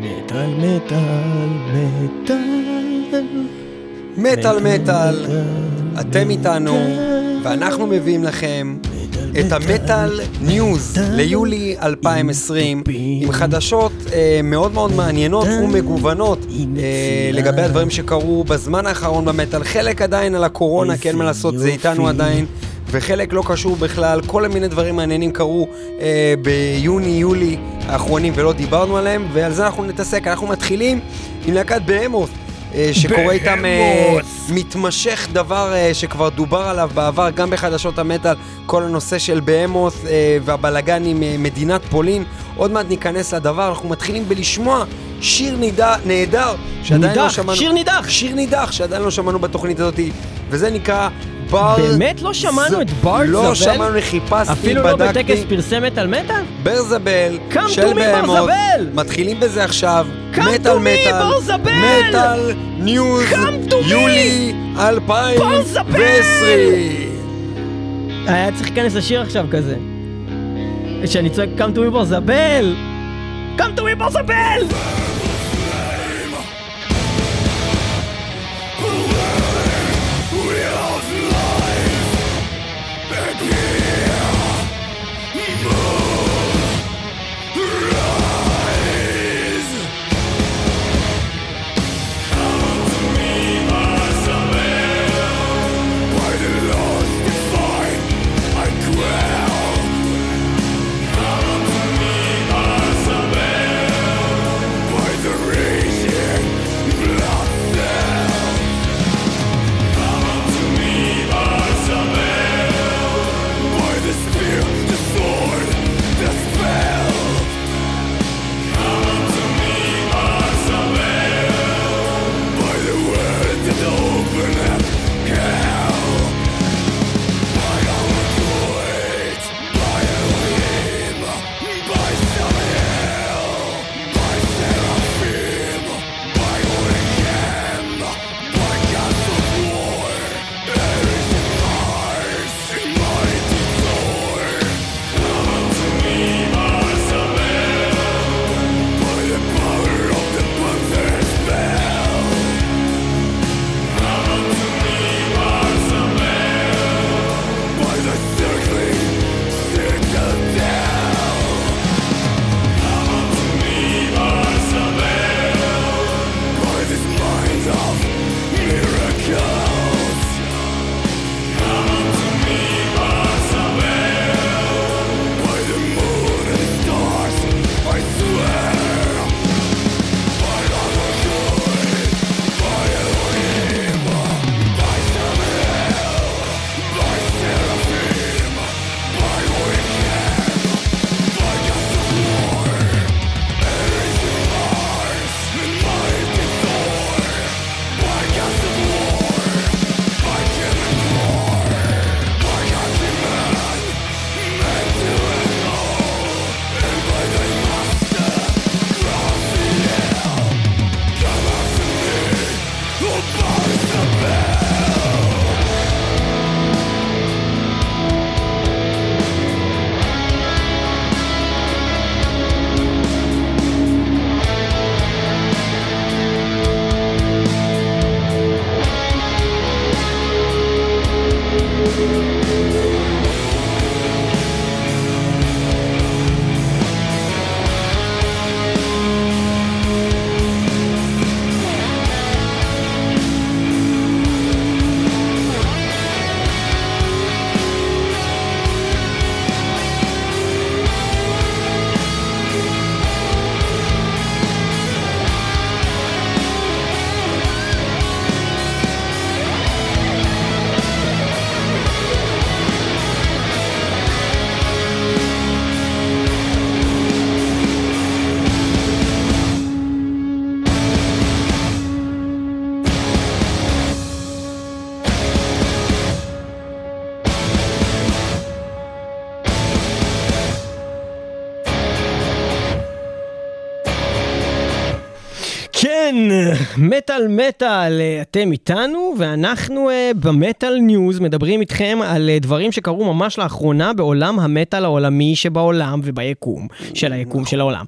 מטל, מטל, מטל. מטל, מטל. אתם איתנו, ואנחנו מביאים לכם את המטל ניוז ליולי 2020, עם חדשות מאוד מאוד מעניינות ומגוונות לגבי הדברים שקרו בזמן האחרון במטל. חלק עדיין על הקורונה, כי אין מה לעשות, זה איתנו עדיין. וחלק לא קשור בכלל, כל מיני דברים מעניינים קרו ביוני-יולי האחרונים ולא דיברנו עליהם, ועל זה אנחנו נתעסק. אנחנו מתחילים עם להקת בהמות, שקורא איתם מתמשך דבר שכבר דובר עליו בעבר, גם בחדשות המטל, כל הנושא של בהמות והבלגן עם מדינת פולין. עוד מעט ניכנס לדבר. אנחנו מתחילים בלשמוע שיר נהדר שעדיין לא שמענו, שיר נידח שעדיין לא שמענו בתוכנית הזאת, וזה נקרא בר... באמת לא שמענו את ברזבל? לא שמענו, חיפשתי, בדקתי. אפילו לא בטקס פרסמת על מטל? ברזבל של בהמות. מתחילים בזה עכשיו. מטל מטל. מטל ניוז יולי 2020. היה צריך להיכנס לשיר עכשיו כזה. שאני צועק Come to me ברזבל. Come to me ברזבל. מטל מטל, אתם איתנו, ואנחנו במטל ניוז מדברים איתכם על דברים שקרו ממש לאחרונה בעולם המטל העולמי שבעולם וביקום של היקום של העולם.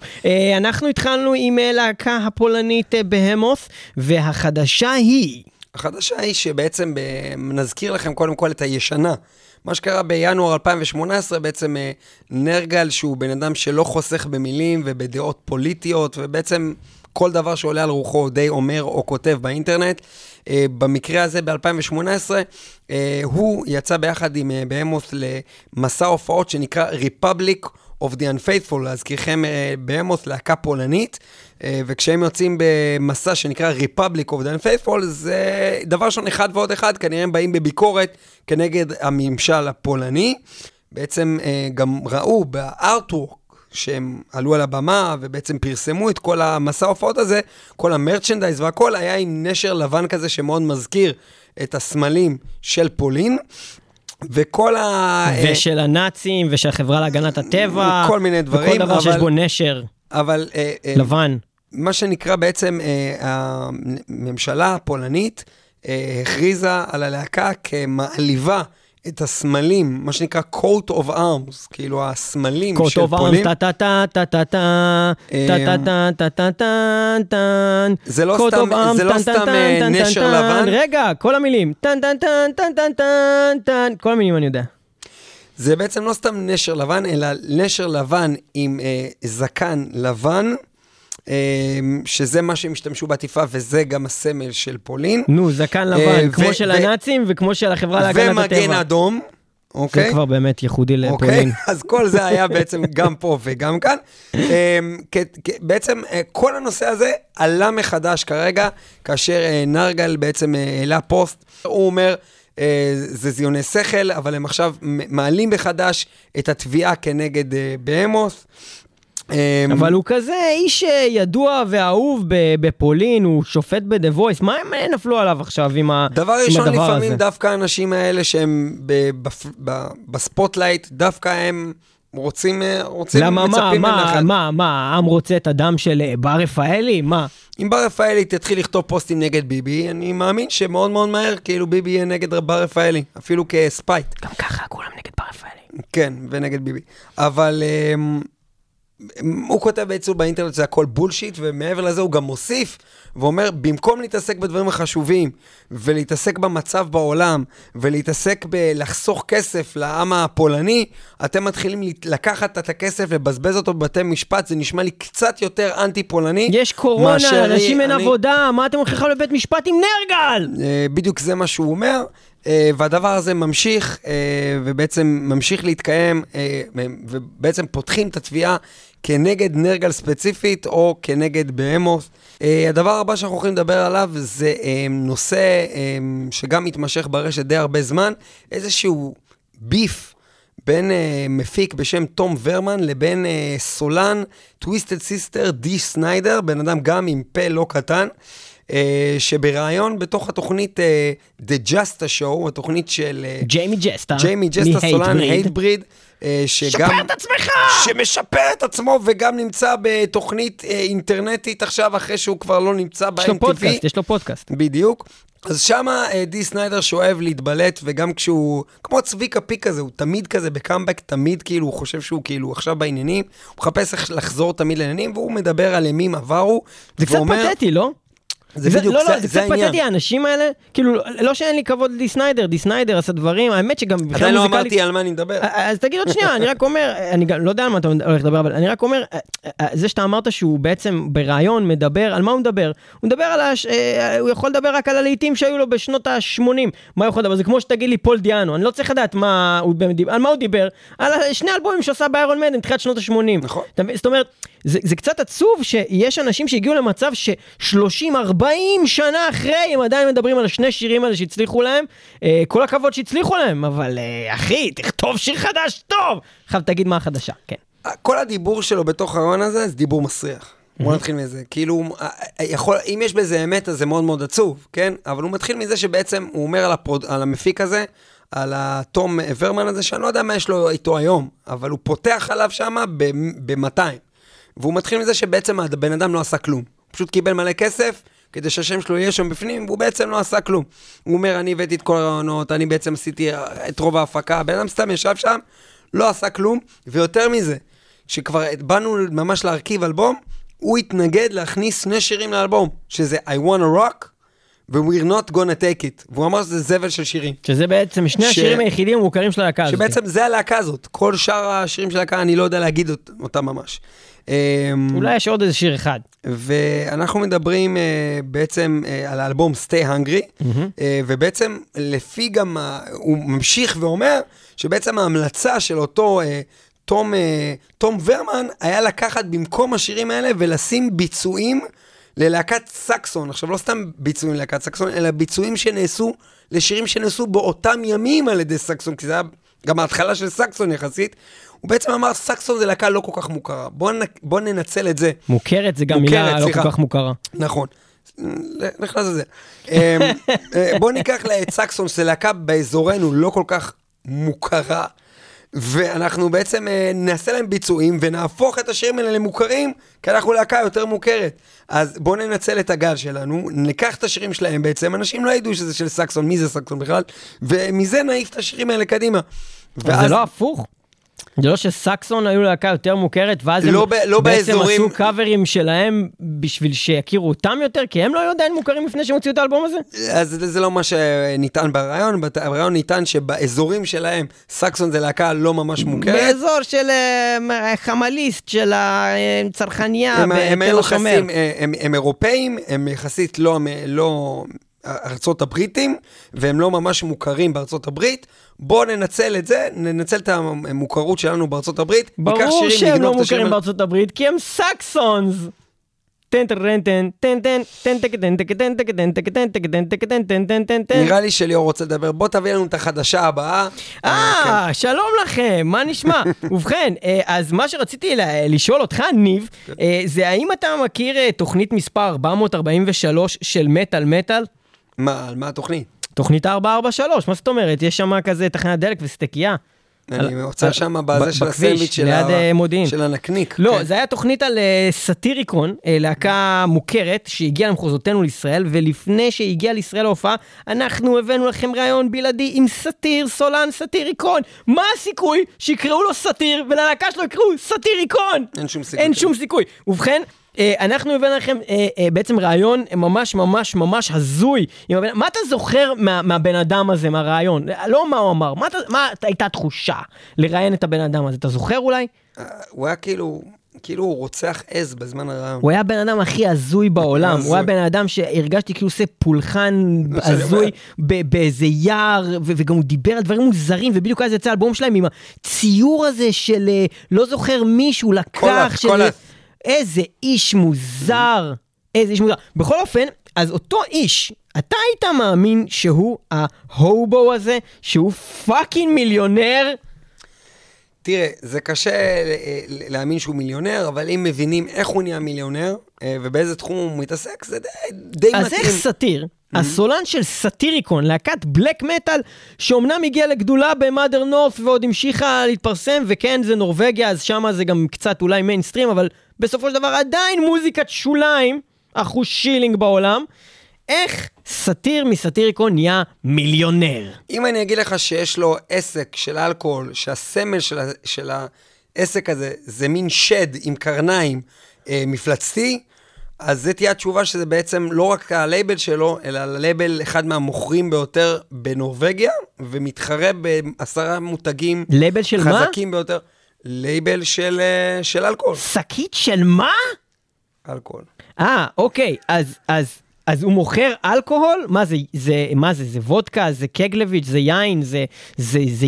אנחנו התחלנו עם להקה הפולנית בהמות, והחדשה היא שבעצם נזכיר לכם קודם כל את הישנה. מה שקרה בינואר 2018, בעצם נרגל, שהוא בן אדם שלא חוסך במילים ובדעות פוליטיות, ובעצם כל דבר שעולה על רוחו הוא די אומר או כותב באינטרנט. במקרה הזה ב-2018, הוא יצא ביחד עם בהמות למסע הופעות שנקרא Republic of the Unfaithful, להזכירכם בהמות להקה פולנית, וכשהם יוצאים במסע שנקרא Republic of the Unfaithful, זה דבר שון אחד ועוד אחד, כנראה הם באים בביקורת כנגד הממשל הפולני. בעצם גם ראו בארטוורק שהם עלו על הבמה ובעצם פרסמו את כל המסע ההופעות הזה, כל המרצ'נדייז והכל היה עם נשר לבן כזה שמאוד מזכיר את הסמלים של פולין. וכל ושל הנאצים ושל החברה להגנת הטבע, כל מיני דברים, וכל דבר שיש בו נשר לבן. מה שנקרא בעצם הממשלה הפולנית הכריזה על הלהקה כמעליבה את הסמלים, מה שנקרא coat of arms, כאילו הסמלים של פולין. זה לא סתם נשר לבן. רגע, כל המילים. כל המילים אני יודע. זה בעצם לא סתם נשר לבן, אלא נשר לבן עם זקן לבן, שזה מה שהם השתמשו בעטיפה, וזה גם הסמל של פולין. נו, זקן לבן, כמו של הנאצים, וכמו של החברה להגנת הטבע. ומגן אדום. זה כבר באמת ייחודי לפולין. אז כל זה היה בעצם גם פה וגם כאן. בעצם כל הנושא הזה עלה מחדש כרגע, כאשר נרגל בעצם העלה פוסט. הוא אומר, זה זיוני שכל, אבל הם עכשיו מעלים בחדש את התביעה כנגד בהמות. אבל הוא כזה איש ידוע ואהוב בפולין, הוא שופט בדה וויס, מה הם נפלו עליו עכשיו עם הדבר הזה? דבר ראשון, לפעמים דווקא האנשים האלה שהם בספוטלייט, דווקא הם רוצים מצפים לנחת. מה, העם רוצה את הדם של בר רפאלי? מה? אם בר רפאלי תתחיל לכתוב פוסטים נגד ביבי, אני מאמין שמאוד מאוד מהר כאילו ביבי יהיה נגד בר רפאלי, אפילו כספייט. גם ככה כולם נגד בר רפאלי. כן, ונגד ביבי. אבל הוא כותב בעצם באינטרנט שזה הכל בולשיט, ומעבר לזה הוא גם מוסיף ואומר, במקום להתעסק בדברים החשובים ולהתעסק במצב בעולם ולהתעסק בלחסוך כסף לעם הפולני, אתם מתחילים לקחת את הכסף לבזבז אותו בבתי משפט. זה נשמע לי קצת יותר אנטי פולני. יש קורונה, אנשים אין עבודה, מה אתם הולכים לבית משפט עם נרגל? בדיוק זה מה שהוא אומר. והדבר הזה ממשיך, ובעצם ממשיך להתקיים, ובעצם פותחים את התביעה כנגד נרגל ספציפית, או כנגד בהמות. הדבר הבא שאנחנו הולכים לדבר עליו, זה נושא שגם מתמשך ברשת די הרבה זמן, איזשהו ביף בין מפיק בשם תום ורמן, לבין סולן, טוויסטד סיסטר, די סניידר, בן אדם גם עם פה לא קטן, שבראיון בתוך התוכנית The Jasta Show, התוכנית של ג'יימי ג'סטה סולן הייטבריד, שגם שמשפר את עצמו וגם נמצא בתוכנית אינטרנטית עכשיו, אחרי שהוא כבר לא נמצא ב-MTV. יש לו פודקאסט. בדיוק. אז שמה די סניידר שואב להתבלט, וגם כשהוא, כמו צביקה פיק כזה, הוא תמיד כזה בקאמבק, תמיד כאילו הוא חושב שהוא כאילו עכשיו בעניינים, הוא מחפש לחזור תמיד לעניינים, והוא מדבר על ימים עברו. זה קצת פתטי, לא? זה קצת פתטי, האנשים האלה, כאילו, לא שאין לי כבוד לדי סניידר, די סניידר עשה דברים, האמת שגם אתה לא אמרתי על מה אני מדבר. אז תגיד עוד שנייה, אני רק אומר, אני לא יודע על מה אתה הולך לדבר, אבל אני רק אומר, זה שאתה אמרת שהוא בעצם ברעיון מדבר, על מה הוא מדבר? הוא יכול לדבר רק על הלעיתים שהיו לו בשנות ה-80, מה הוא יכול לדבר? זה כמו שתגיד לי פול דיאנו, אני לא צריך לדעת על מה הוא דיבר, על שני אלבומים שעשה באיירון מיידן, תחילת שנות ה-80. זאת אומרת, זה קצת עצוב שיש אנשים שהגיעו למצב ש-30, 40 שנה אחרי הם עדיין מדברים על שני שירים האלה שהצליחו להם. כל הכבוד שהצליחו להם, אבל אחי, תכתוב שיר חדש טוב. עכשיו תגיד מה החדשה, כן. כל הדיבור שלו בתוך הרעיון הזה, זה דיבור מסריח. בוא נתחיל מזה, כאילו, אם יש בזה אמת, אז זה מאוד מאוד עצוב, כן? אבל הוא מתחיל מזה שבעצם הוא אומר על המפיק הזה, על התום ורמן הזה, שאני לא יודע מה יש לו איתו היום, אבל הוא פותח עליו שם ב-200. והוא מתחיל מזה שבעצם הבן אדם לא עשה כלום. פשוט קיבל מלא כסף, כדי שהשם שלו יהיה שם בפנים, והוא בעצם לא עשה כלום. הוא אומר, אני הבאתי את כל הרעיונות, אני בעצם עשיתי את רוב ההפקה, בן אדם סתם ישב שם, לא עשה כלום, ויותר מזה, שכבר באנו ממש להרכיב אלבום, הוא התנגד להכניס שני שירים לאלבום, שזה I Wanna Rock, ו-We're Not Gonna Take It, והוא אמר שזה זבל של שירים. שזה בעצם שני השירים היחידים המוכרים של הלהקה הזאת. שבעצם זה הלהקה הזאת, כל שאר השירים של הלהקה, אני לא יודע להגיד אותם ממש. אולי יש עוד איזה שיר אחד. ואנחנו מדברים בעצם על האלבום Stay Hungry, ובעצם לפי גם, הוא ממשיך ואומר, שבעצם ההמלצה של אותו תום ורמן, היה לקחת במקום השירים האלה, ולשים ביצועים, ללהקת סקסון, עכשיו לא סתם ביצועים ללהקת סקסון, אלא ביצועים שנעשו, לשירים שנעשו באותם ימים על ידי סקסון, כי זה היה גם ההתחלה של סקסון יחסית, הוא בעצם אמר, סקסון זה להקה לא כל כך מוכרה, בוא ננצל את זה. מוכרת זה גם מילה לא כל כך מוכרה. נכון, נכנס לזה. בוא ניקח לה את סקסון, זה להקה באזורנו לא כל כך מוכרה, ואנחנו בעצם נעשה להם ביצועים ונהפוך את השירים האלה למוכרים, כי אנחנו להקה יותר מוכרת. אז בואו ננצל את הגל שלנו, ניקח את השירים שלהם בעצם, אנשים לא ידעו שזה של סקסון, מי זה סקסון בכלל, ומזה נעיף את השירים האלה קדימה. ואז... זה לא הפוך? זה לא שסקסון היו להקה יותר מוכרת, ואז לא הם לא בעצם באזורים... עשו קאברים שלהם בשביל שיכירו אותם יותר, כי הם לא יודעים מוכרים לפני שהם הוציאו את האלבום הזה? אז זה לא מה שניתן ברעיון, ברעיון ניתן שבאזורים שלהם סקסון זה להקה לא ממש מוכרת. באזור של חמליסט, של הצרכניה, הם אירופאים, הם יחסית לא ארצות הבריטים, והם לא ממש מוכרים בארצות הברית, בואו ננצל את זה, ננצל את המוכרות שלנו בארצות הברית. ברור שהם לא מוכרים בארצות הברית, כי הם סקסונס. נראה לי שליאור רוצה לדבר, בוא תביא לנו את החדשה הבאה. שלום לכם, מה נשמע? ובכן, אז מה שרציתי לשאול אותך, ניב, זה האם אתה מכיר תוכנית מספר 443 של מטל מטל? מה התוכנית? תוכנית 443, מה זאת אומרת? יש שם כזה תחנת דלק וסטקייה. אני רוצה שם בזה של הסנדוויץ' של הנקניק. לא, זה היה תוכנית על סטיריקון, להקה מוכרת שהגיעה למחוזותינו לישראל, ולפני שהגיעה לישראל להופעה, אנחנו הבאנו לכם רעיון בלעדי עם סטיר, סולן סטיריקון. מה הסיכוי שיקראו לו סטיר, וללהקה שלו יקראו סטיריקון? אין שום סיכוי. ובכן, אנחנו הבאנו לכם בעצם רעיון ממש ממש ממש הזוי. מה אתה זוכר מהבן אדם הזה, מהרעיון? לא מה הוא אמר, מה הייתה תחושה לראיין את הבן אדם הזה? אתה זוכר אולי? הוא היה כאילו הוא רוצח עז בזמן הרעיון. הוא היה בן אדם הכי הזוי בעולם. הוא היה בן אדם שהרגשתי כאילו עושה פולחן הזוי באיזה יער, וגם הוא דיבר על דברים מוזרים, ובדיוק אז יצא אלבום שלהם עם הציור הזה של לא זוכר מישהו לקח של... איזה איש מוזר, איזה איש מוזר. בכל אופן, אז אותו איש, אתה היית מאמין שהוא ההובו הזה, שהוא פאקינג מיליונר? תראה, זה קשה להאמין שהוא מיליונר, אבל אם מבינים איך הוא נהיה מיליונר, ובאיזה תחום הוא מתעסק, זה די מתאים. אז איך סתיר? הסולן של סטיריקון, להקת בלק מטל, שאומנם הגיעה לגדולה במאדר נורף, ועוד המשיכה להתפרסם, וכן, זה נורווגיה, אז שמה זה גם קצת אולי מיינסטרים, אבל בסופו של דבר עדיין מוזיקת שוליים, אחוז שילינג בעולם. איך סתיר מסתיריקון נהיה מיליונר? אם אני אגיד לך שיש לו עסק של אלכוהול, שהסמל של העסק הזה, זה מין שד עם קרניים מפלצתי, אז זו תהיה התשובה שזה בעצם לא רק הלייבל שלו, אלא הלייבל אחד מהמוכרים ביותר בנורווגיה, ומתחרה ב10 מותגים לייבל של חזקים מה? ביותר. לייבל של אלכוהול. שקית של מה? אלכוהול. אוקיי, אז הוא מוכר אלכוהול? מה זה? זה וודקה, זה קגלביץ', זה יין, זה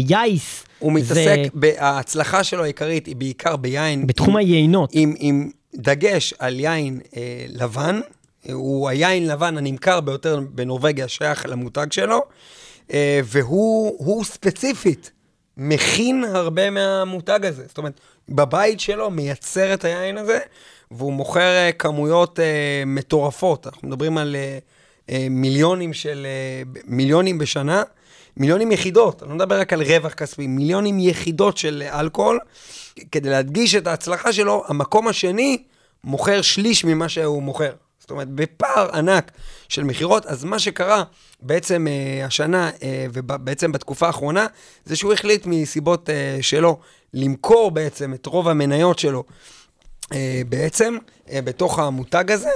יייס. הוא מתעסק, ההצלחה שלו העיקרית היא בעיקר ביין. בתחום היינות. עם דגש על יין לבן, הוא היין לבן הנמכר ביותר בנורווגיה, שייך למותג שלו, והוא ספציפית מכין הרבה מהמותג הזה. זאת אומרת, בבית שלו מייצר את היין הזה, והוא מוכר כמויות מטורפות. אנחנו מדברים על מיליונים בשנה, מיליונים יחידות, אני לא מדבר רק על רווח כספי, מיליונים יחידות של אלכוהול. כדי להדגיש את ההצלחה שלו, המקום השני מוכר שליש ממה שהוא מוכר. זאת אומרת, בפער ענק של מחירות, אז מה שקרה בעצם השנה, ובעצם בתקופה האחרונה, זה שהוא החליט מסיבות שלו, למכור בעצם את רוב המניות שלו, בעצם, בתוך המותג הזה,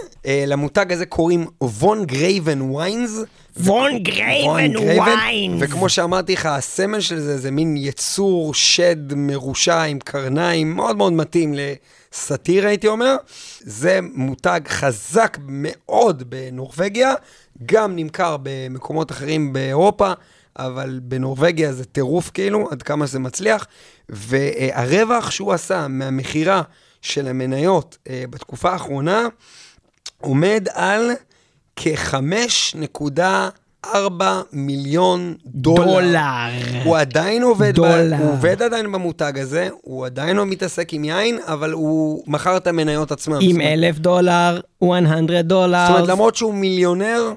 למותג הזה קוראים וון גרייבן ויינס. וון גרייבן ויינס. וכמו שאמרתי לך, הסמל של זה, זה מין יצור שד מרושע עם קרניים, מאוד מאוד מתאים לסאטיר, הייתי אומר. זה מותג חזק מאוד בנורווגיה, גם נמכר במקומות אחרים באירופה, אבל בנורווגיה זה טירוף כאילו, עד כמה שזה מצליח. והרווח שהוא עשה מהמחירה, של המניות בתקופה האחרונה, עומד על כ-$5.4 מיליון. הוא עדיין עובד, הוא עובד עדיין במותג הזה, הוא עדיין לא מתעסק עם יין, אבל הוא מכר את המניות עצמם. עם $1,000, $100. זאת אומרת, למרות שהוא מיליונר,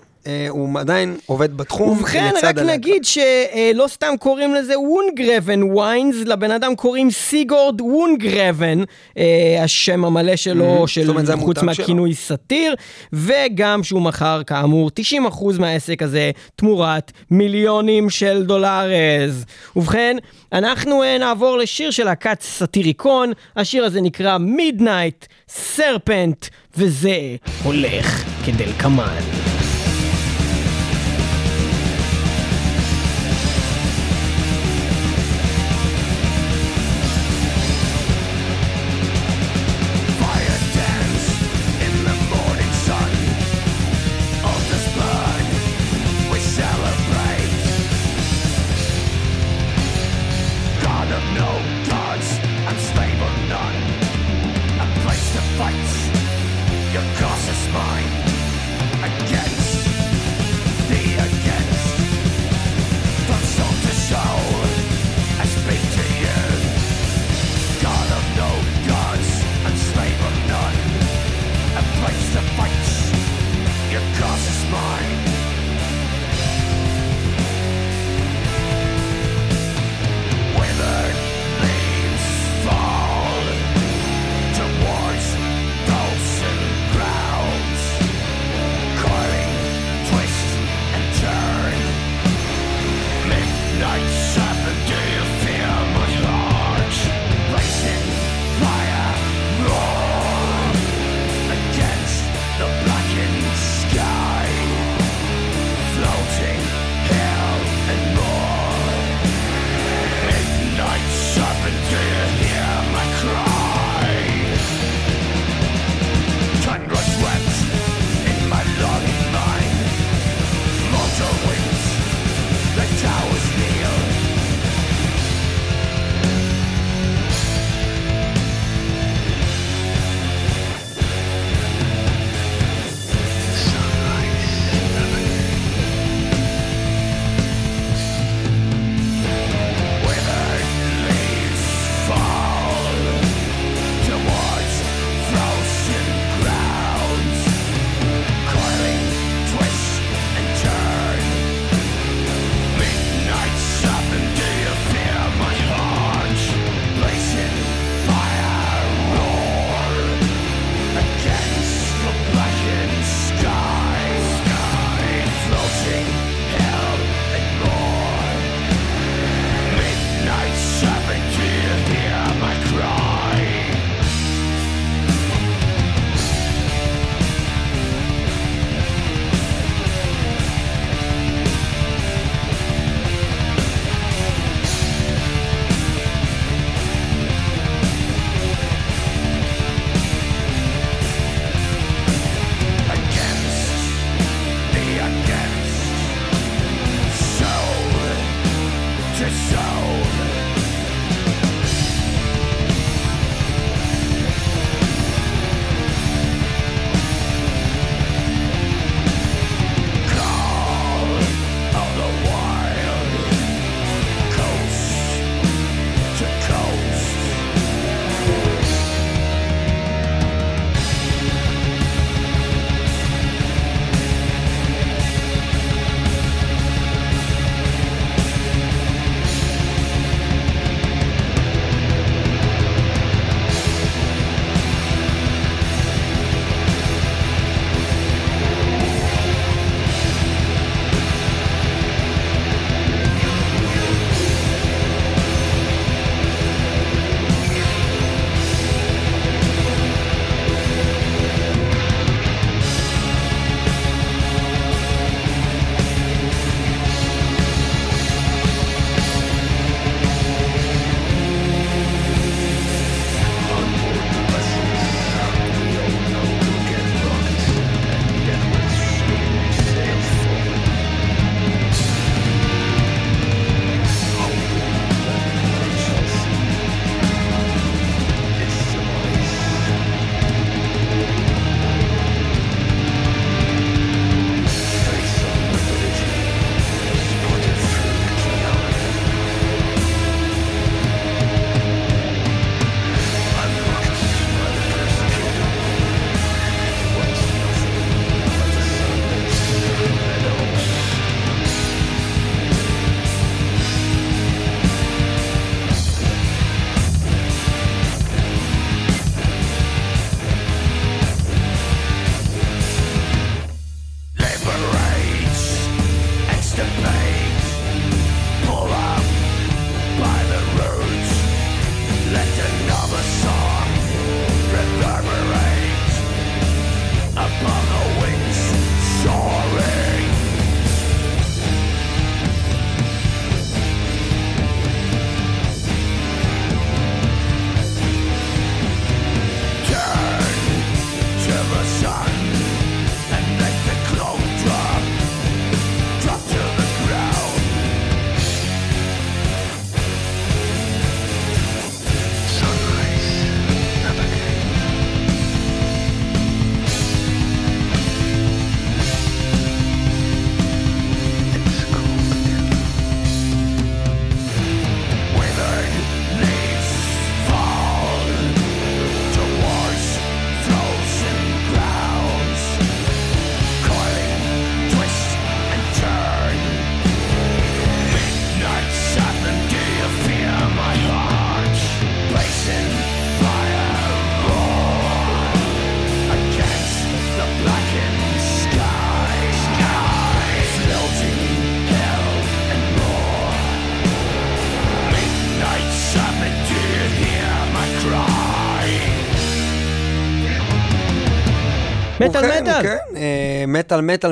הוא עדיין עובד בתחום. ובכן, רק נגיד שלא סתם קוראים לזה וונגרבן ויינס, לבן אדם קוראים סיגורד וונגרבן, השם המלא שלו, חוץ מהכינוי סאטיר, וגם שהוא מכר כאמור 90% מהעסק הזה תמורת מיליונים של דולרז. ובכן, אנחנו נעבור לשיר של להקת סאטיריקון, השיר הזה נקרא מידנייט סרפנט, וזה הולך כדלקמן.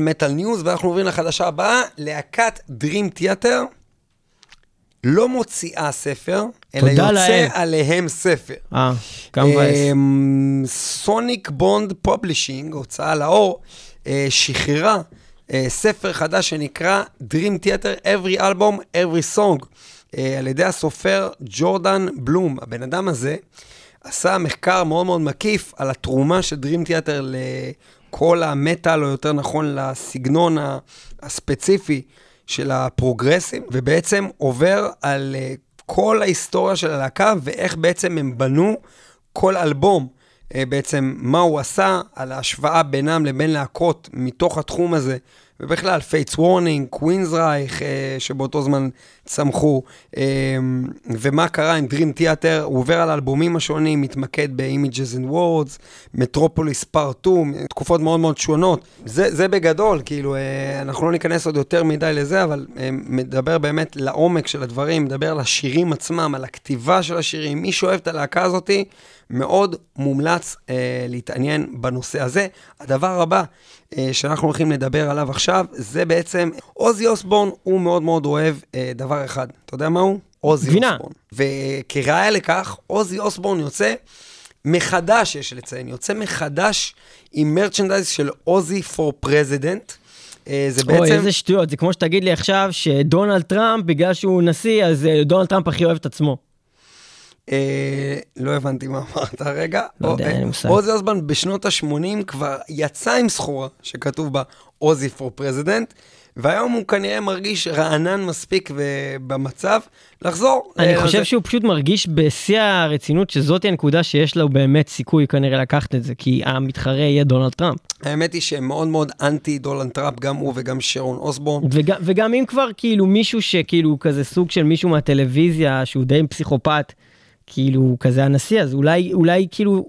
מטל ניוז, ואנחנו עוברים לחדשה הבאה, להקת דרים תיאטר, לא מוציאה ספר, אלא יוצא עליהם ספר. סוניק בונד פובלישינג, הוצאה לאור, שחררה ספר חדש שנקרא Dream Theater, Every Album, Every Song, על ידי הסופר ג'ורדן בלום. הבן אדם הזה עשה מחקר מאוד מאוד מקיף על התרומה של Dream Theater לכל המטל, או יותר נכון לסגנון הספציפי של הפרוגרסים, ובעצם עובר על כל ההיסטוריה של הלהקה, ואיך בעצם הם בנו כל אלבום, בעצם מה הוא עשה, על ההשוואה בינם לבין להקות מתוך התחום הזה, ובכלל Fates Warning, Queensryche, שבאותו זמן צמחו, ומה קרה עם Dream Theater. הוא עובר על האלבומים השונים, מתמקד ב-Images and Words, Metropolis Part 2, תקופות מאוד מאוד שונות. זה בגדול, כאילו, אנחנו לא ניכנס עוד יותר מדי לזה, אבל מדבר באמת לעומק של הדברים, מדבר על השירים עצמם, על הכתיבה של השירים. מי שאוהב את הלהקה הזאת, מאוד מומלץ להתעניין בנושא הזה. הדבר הבא שאנחנו הולכים לדבר עליו עכשיו, זה בעצם, אוזי אוסבורן הוא מאוד מאוד אוהב דבר אחד. אתה יודע מה הוא? אוזי אוסבורן. וכראיה לכך, אוזי אוסבורן יוצא מחדש, יש לציין, יוצא מחדש עם מרצ'נדייז של אוזי פור פרזידנט. אוי, איזה שטויות, זה כמו שתגיד לי עכשיו שדונלד טראמפ, בגלל שהוא נשיא, אז דונלד טראמפ הכי אוהב את עצמו. לא הבנתי מה אמרת הרגע. אוזי אוסבורן בשנות ה-80 כבר יצא עם סחורה שכתוב בה אוזי פור פרזידנט, והיום הוא כנראה מרגיש רענן מספיק ובמצב לחזור. אני חושב שהוא פשוט מרגיש בשיא הרצינות שזאת הנקודה שיש לו באמת סיכוי כנראה לקחת את זה, כי המתחרה יהיה דונלד טראמפ. האמת היא שהם מאוד מאוד אנטי דונלד טראמפ, גם הוא וגם שרון אוסבורן. וגם אם כבר כאילו מישהו שכאילו כזה סוג של מישהו מהטלוויזיה שהוא די פסיכופת, כאילו כזה הנשיא, אז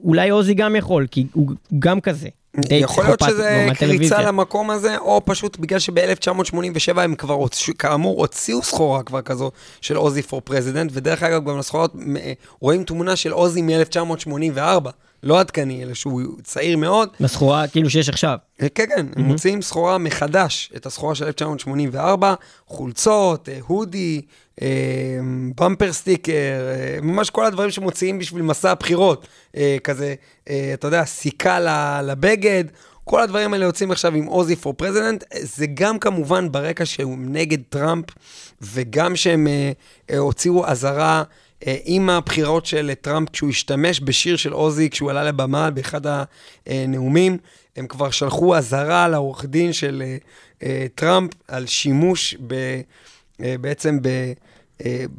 אולי אוזי גם יכול, כי הוא גם כזה. יכול להיות שזה קריצה למקום הזה, או פשוט בגלל שב-1987 הם כבר כאמור הוציאו סחורה כבר כזו של אוזי פור פרזידנט, ודרך אגב גם לסחורות רואים תמונה של אוזי מ-1984, לא עדכני, אלא שהוא צעיר מאוד. לסחורה כאילו שיש עכשיו. כן, הם מוציאים סחורה מחדש, את הסחורה של 1984, חולצות, הודי, במפר סטיקר, ממש כל הדברים שמוציאים בשביל מסע הבחירות, כזה, אתה יודע, סיכה לבגד, כל הדברים האלה יוצאים עכשיו עם אוזי פור פרזידנט. זה גם כמובן ברקע שהוא נגד טראמפ, וגם שהם הוציאו עזרה עם הבחירות של טראמפ, כשהוא השתמש בשיר של אוזי, כשהוא עלה לבמה באחד הנאומים, הם כבר שלחו עזרה לעורך דין של טראמפ, על שימוש בעצם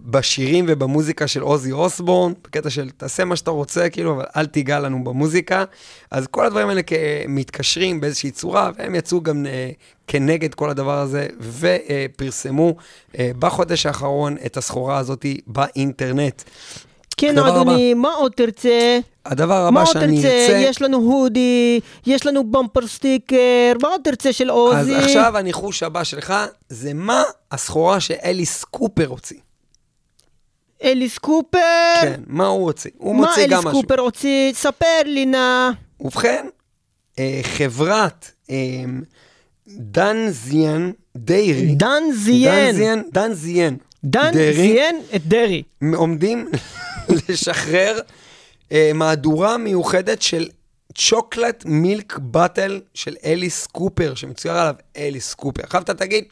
בשירים ובמוזיקה של אוזי אוסבורן, בקטע של תעשה מה שאתה רוצה, כאילו, אבל אל תיגע לנו במוזיקה. אז כל הדברים האלה מתקשרים באיזושהי צורה, והם יצאו גם כנגד כל הדבר הזה, ופרסמו בחודש האחרון את הסחורה הזאת באינטרנט. כן, אדוני, מה עוד תרצה? הדבר הבא שאני ארצה, יש לנו הודי, יש לנו במפר סטיקר, מה עוד תרצה של אוזי? אז עכשיו הניחוש הבא שלך, זה מה הסחורה שאליס קופר הוציא. אליס קופר? כן, מה הוא הוציא? הוא מוציא גם משהו. מה אליס קופר הוציא? ספר לי נא. ובכן, חברת דנזיין דיירי. דנזיין את דרי. עומדים לשחרר מהדורה מיוחדת של צ'וקלט מילק בטל של אליס קופר, שמצויר עליו אליס קופר. עכשיו אתה תגיד,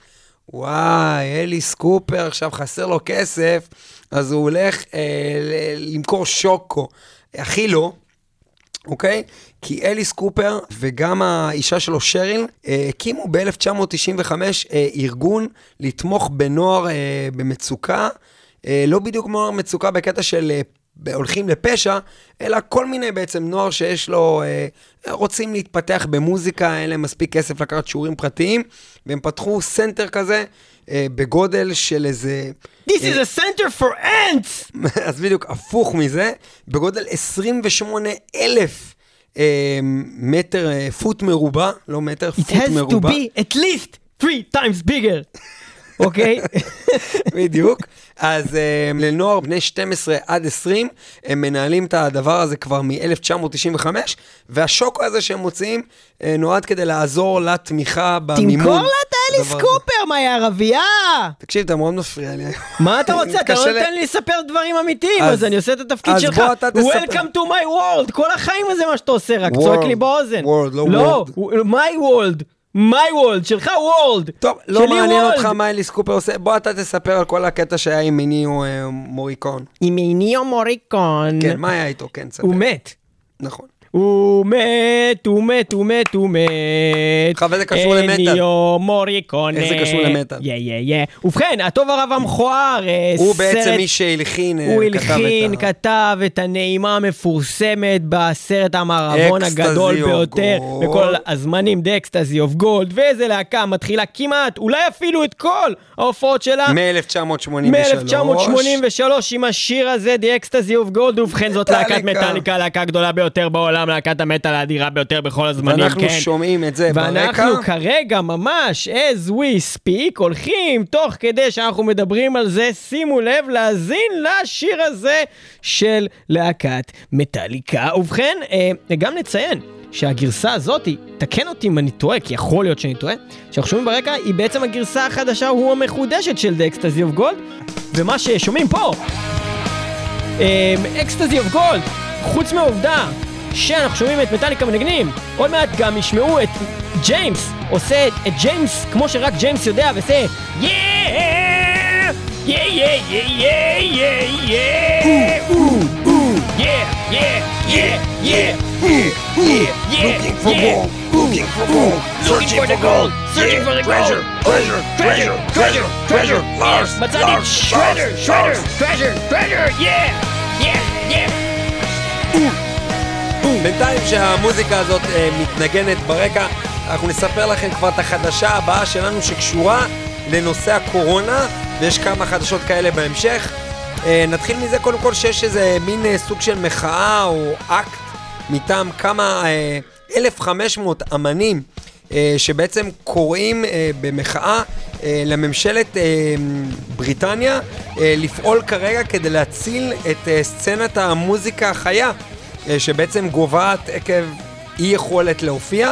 וואי, אליס קופר, עכשיו חסר לו כסף, אז הוא הולך למכור שוקו. הכי לא, אוקיי? כי אליס קופר וגם האישה שלו שריל הקימו ב-1995 ארגון לתמוך בנוער במצוקה, לא בדיוק נוער מצוקה בקטע של הולכים לפשע, אלא כל מיני בעצם נוער שיש לו, רוצים להתפתח במוזיקה, אין להם מספיק כסף לקחת שיעורים פרטיים, והם פתחו סנטר כזה, בגודל של איזה... This is a center for ants! אז בדיוק הפוך מזה, בגודל 28,000 מטר, פוט מרובע, לא מטר, פוט מרובע. It has to be at least 3 times bigger. אוקיי? בדיוק. אז לנוער בני 12 עד 20, הם מנהלים את הדבר הזה כבר מ-1995, והשוקו הזה שהם מוציאים נועד כדי לעזור לתמיכה במימון. תמכור לה את אליס קופר, מה היא ערבייה? תקשיב, אתה מאוד מפריע לי. מה אתה רוצה? אתה לא נותן לי לספר דברים אמיתיים, אז אני עושה את התפקיד שלך. Welcome to my world, כל החיים הזה מה שאתה עושה, רק צועק לי באוזן. לא, my world. מיי וולד, שלך וולד. טוב, לא מעניין אותך מה אליס קופר עושה, בוא אתה תספר על כל הקטע שהיה עם איניו מוריקון. עם איניו מוריקון. כן, מה היה איתו, כן, ספר. הוא מת. נכון. הוא מת. חבר, זה קשור למטל. איניו מוריקון. איך זה קשור למטל? ובכן, הטוב הרב המכוער. הוא בעצם מי שהלחין, כתב את ה... הוא הלחין, כתב את הנעימה המפורסמת בסרט המערבון הגדול ביותר. בכל הזמנים, The Ecstasy of Gold. ואיזה להקה מתחילה כמעט, אולי אפילו את כל ההופעות שלה. מ-1983. עם השיר הזה, The Ecstasy of Gold. ובכן, זאת להקת מטאליקה, להקה גדולה ביותר בעולם. להקת המטל האדירה ביותר בכל הזמנים, ואנחנו כן. שומעים את זה ברקע. ואנחנו כרגע ממש, as we speak, הולכים תוך כדי שאנחנו מדברים על זה, שימו לב להזין לשיר הזה של להקת מטליקה. ובכן, גם נציין שהגרסה הזאת, תקן אותי אם אני טועה, כי יכול להיות שאני טועה, שאנחנו שומעים ברקע, היא בעצם הגרסה החדשה, הוא המחודשת של The Ecstasy of Gold, ומה ששומעים פה, Ecstasy of Gold, חוץ מהעובדה, שאנחנו שומעים את מטליקה מנגנים, עוד מעט גם ישמעו את ג'יימס עושה את ג'יימס כמו שרק ג'יימס יודע ועושה יא יא יא יא יא יא יא יא יא יא looking for gold, looking for gold, searching for the gold, searching for the treasure, treasure, treasure, treasure, treasure, Lars, Lars, shredder, shredder, treasure, treasure, yeah, yeah, yeah. בינתיים שהמוזיקה הזאת מתנגנת ברקע, אנחנו נספר לכם כבר את החדשה הבאה שלנו שקשורה לנושא הקורונה, ויש כמה חדשות כאלה בהמשך. נתחיל מזה קודם כל שיש איזה מין סוג של מחאה או אקט מטעם כמה 1,500 אמנים שבעצם קוראים במחאה לממשלת בריטניה לפעול כרגע כדי להציל את סצנת המוזיקה החיה. שבעצם גובעת עקב אי יכולת להופיע.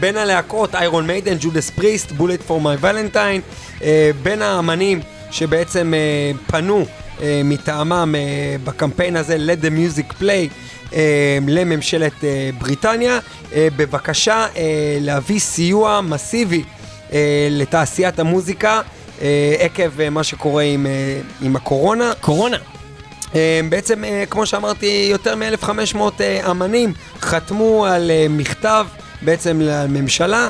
בין הלהקות איירון מיידן, ג'ודס פריסט, בולט פור מיי ולנטיין, בין האמנים שבעצם פנו מטעמם בקמפיין הזה Let the Music Play לממשלת בריטניה, בבקשה להביא סיוע מסיבי לתעשיית המוזיקה עקב מה שקורה עם הקורונה. בעצם כמו שאמרתי, יותר מ-1,500 אמנים חתמו על מכתב בעצם לממשלה,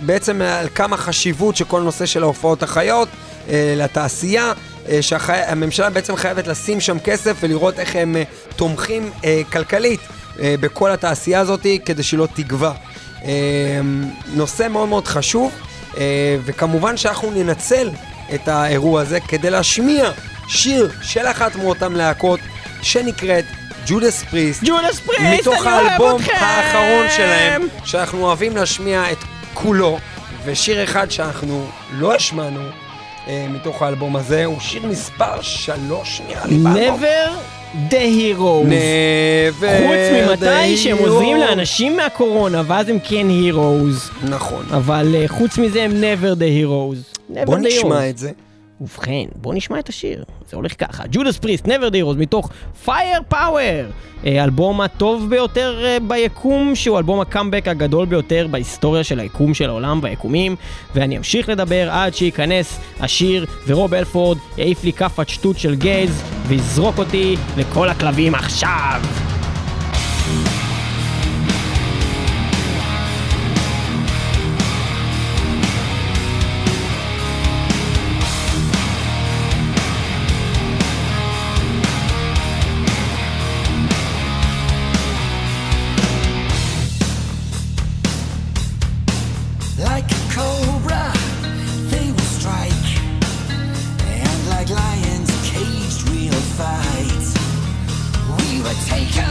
בעצם על כמה חשיבות שכל נושא של ההופעות החיות לתעשייה, שהממשלה בעצם חייבת לשים שם כסף ולראות איך הם תומכים כלכלית בכל התעשייה הזאת כדי שלא תגווה. נושא מאוד מאוד חשוב, וכמובן שאנחנו ננצל את האירוע הזה כדי להשמיע שיר של אחת מאותם להקות שנקראת ג'ודס פריסט, מתוך האלבום האחרון שלהם שאנחנו אוהבים להשמיע את כולו, ושיר אחד שאנחנו לא השמענו מתוך האלבום הזה הוא שיר מספר 3 נראה לי באלבום, Never the Heroes. חוץ ממתי שהם עוזרים לאנשים מהקורונה ואז הם כן הירוז, נכון, אבל חוץ מזה הם Never the Heroes. בוא נשמע את זה. ובכן, בואו נשמע את השיר, זה הולך ככה. Judas Priest, Never the Heroes, מתוך Firepower, אלבום הטוב ביותר ביקום, שהוא אלבום הקאמבק הגדול ביותר בהיסטוריה של היקום של העולם והיקומים, ואני אמשיך לדבר עד שייכנס השיר, ורוב אלפורד יעיף לי כפת שטות של גז, ויזרוק אותי לכל הכלבים עכשיו. Take care.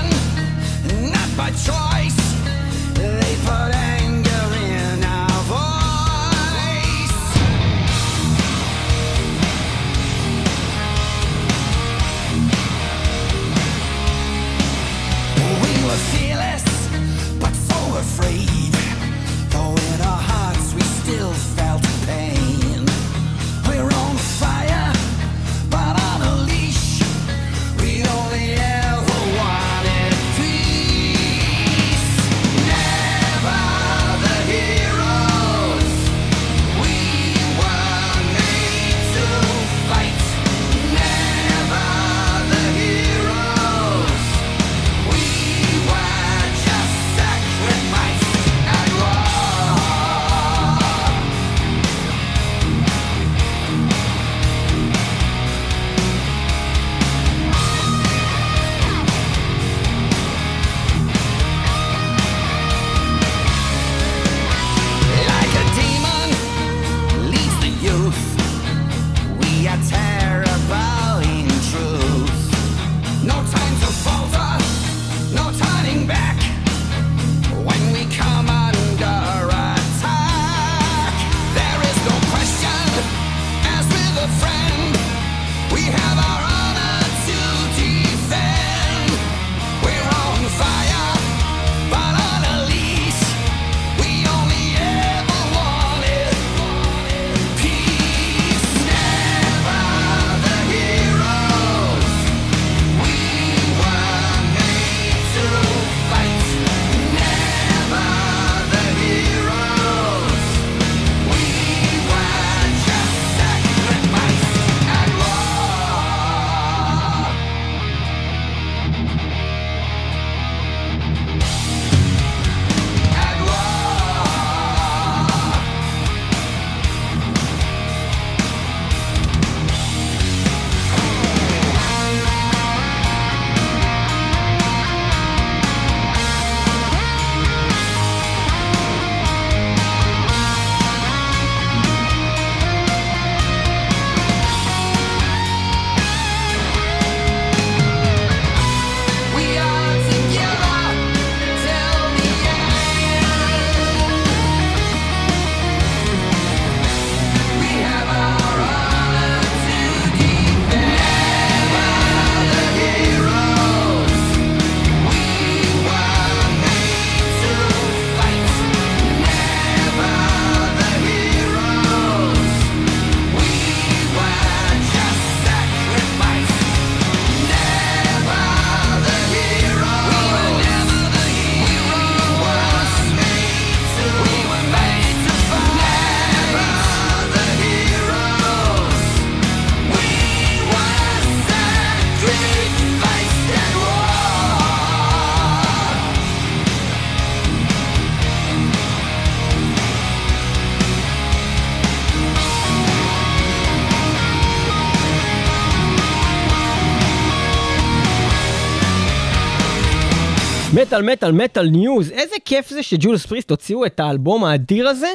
מטל מטל מטל ניוז, איזה כיף זה שג'ודס פריסט הוציאו את האלבום האדיר הזה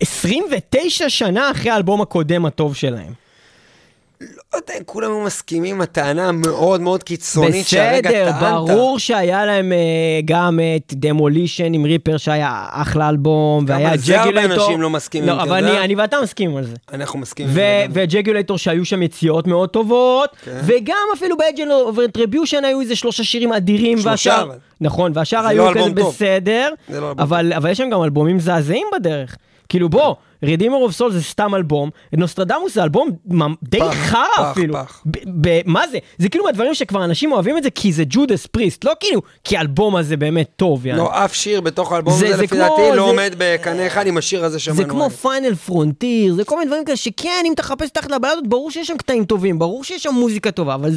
29 שנה אחרי האלבום הקודם הטוב שלהם. לא יודע, כולם מסכימים, הטענה מאוד מאוד קיצונית שהרגע טענת. בסדר, ברור שהיה להם גם את דמולישן עם ריפר שהיה אחלה אלבום, אבל זה הרבה אנשים לא מסכימים. אבל אני ואתה מסכימים על זה. אנחנו מסכימים. וג'גולייטור שהיו שם יציאות מאוד טובות, וגם אפילו באג'ן וטריביושן היו איזה 3 שירים אדירים. 3, אבל. נכון, והשאר היו כזה בסדר, אבל יש שם גם אלבומים זעזעים בדרך. כאילו בוא, רדימר אוף סול זה סתם אלבום, נוסטרדמוס זה אלבום די חרא אפילו. מה זה? זה כאילו מהדברים שכבר אנשים אוהבים את זה, כי זה ג'ודס פריסט, לא כאילו, כי האלבום הזה באמת טוב. לא, אף שיר בתוך האלבום הזה לפי דעתי לא עומד בקנה אחד עם השיר הזה שמענו. זה כמו פיינל פרונטיר, זה כל מיני דברים כאלה שכן, אם תחפש תחת לבלדות, ברור שיש שם קטעים טובים, ברור שיש שם מוזיקה טובה, אבל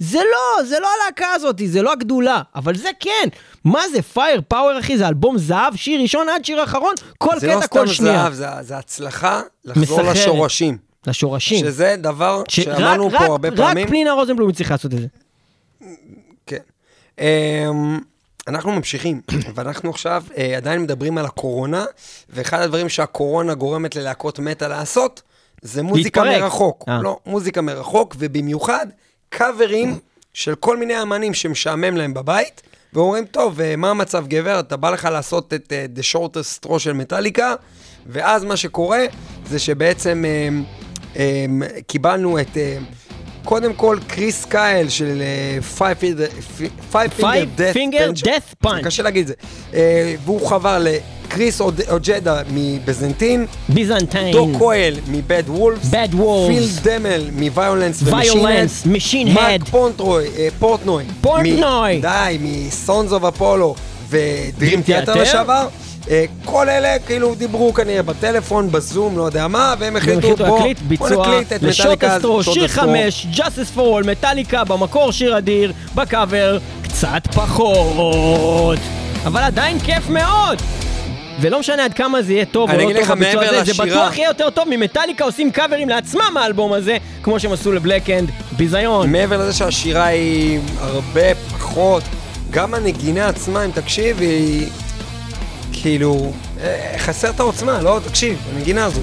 זה לא הלהקה הזאת, זה לא הגדולה, אבל זה כן. מה זה Firepower, אחי? זה אלבום זהב, שיר ראשון עד שיר אחרון, כל קטע, כל שנייה. זה הצלחה לחזור לשורשים. לשורשים. שזה דבר שאמרנו פה הרבה פעמים. רק פנינה רוזנבלום צריך לעשות את זה. כן. אנחנו ממשיכים, ואנחנו עכשיו עדיין מדברים על הקורונה, ואחד הדברים שהקורונה גורמת ללהקות מטאל לעשות, זה מוזיקה מרחוק. לא, מוזיקה מרחוק, ובמיוחד קאברים של כל מיני אמנים שמשעמם להם בבית, ואומרים, טוב, מה המצב גבר? אתה בא לך לעשות את The Shortest Straw של מטאליקה, ואז מה שקורה זה שבעצם קיבלנו את קודם כל קריס קייל של Five Finger Death Punch, קשה להגיד את זה, והוא חבר לקריס אוג'דה מביזנטין, דו קויל מבד וולפס, פיל דמל מוויולנס ומשין הד, מרק פורטנוי מסונס אוף אפולו ודרים תיאטר לשעבר. כל אלה כאילו דיברו כנראה בטלפון, בזום, לא יודע מה, והם החליטו בוא נקליט את מטאליקה. שיר 5, Justice for All, מטאליקה, במקור שיר אדיר, בקאבר קצת פחות, אבל עדיין כיף מאוד, ולא משנה עד כמה זה יהיה טוב, זה בטוח יהיה יותר טוב ממטאליקה עושים קאברים לעצמם האלבום הזה, כמו שהם עשו לבלק אנד, ביזיון. מעבר לזה שהשירה היא הרבה פחות, גם הנגינה עצמה, אם תקשיב, היא כאילו, חסר את העוצמה, לא? תקשיב, הנגינה הזו.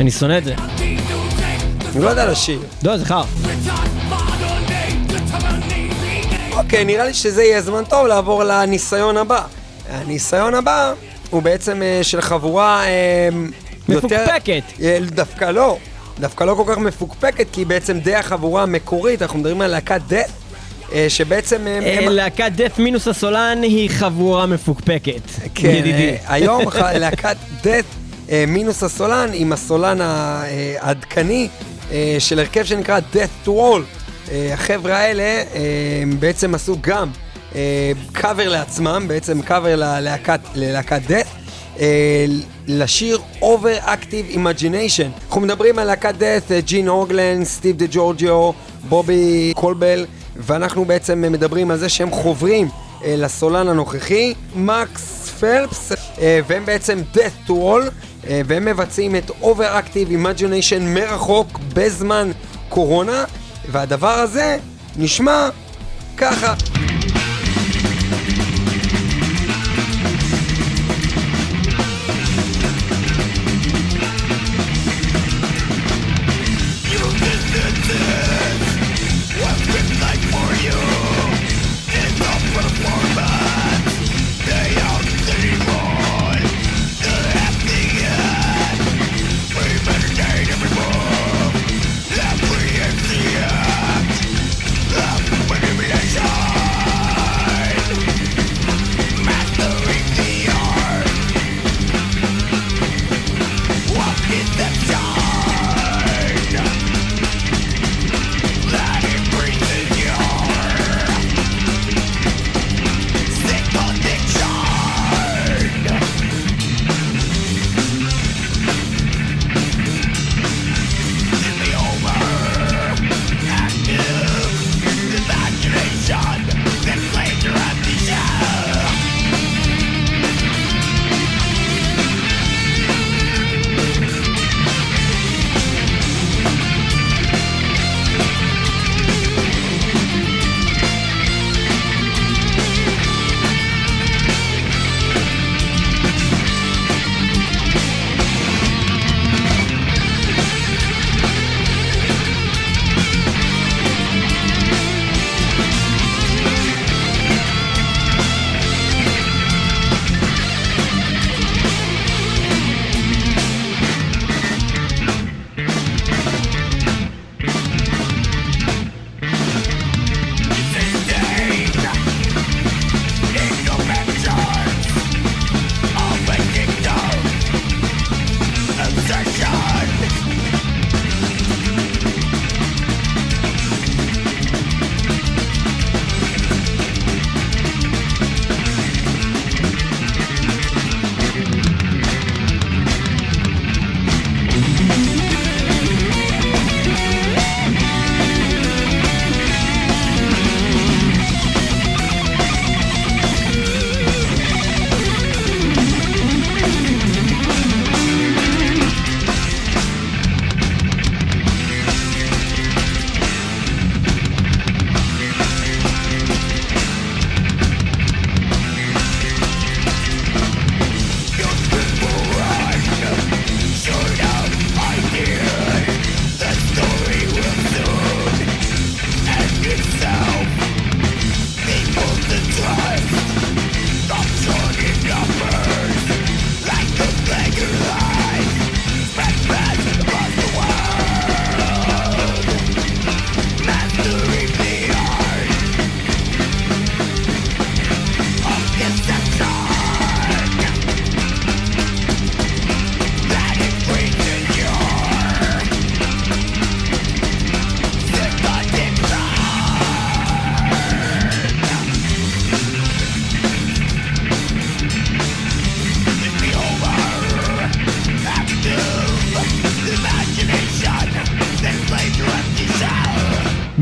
אני שונא את זה. אני לא יודע לשיר. לא, זה חר. אוקיי, נראה לי שזה יהיה זמן טוב לעבור לניסיון הבא. הניסיון הבא הוא בעצם של חבורה מפוקפקת. דווקא לא כל כך מפוקפקת, כי בעצם די החבורה המקורית, אנחנו מדברים על להקת דאט, שבעצם להקת דאט מינוס הסולן היא חבורה מפוקפקת. כן, היום להקת דאט מינוס הסולן עם הסולן העדכני של הרכב שנקרא Death to All. החבר'ה האלה בעצם עשו גם קאבר לעצמם, בעצם קאבר ללהקת דאט, לשיר Overactive Imagination. אנחנו מדברים על להקת דאט, ג'ין אוגלן, סטיב די ג'ורג'יו, בובי קולבל, ואנחנו בעצם מדברים על זה שהם חוברים לסולן הנוכחי, מקס פלפס, והם בעצם Death to All, והם מבצעים את Overactive Imagination מרחוק בזמן קורונה, והדבר הזה נשמע ככה.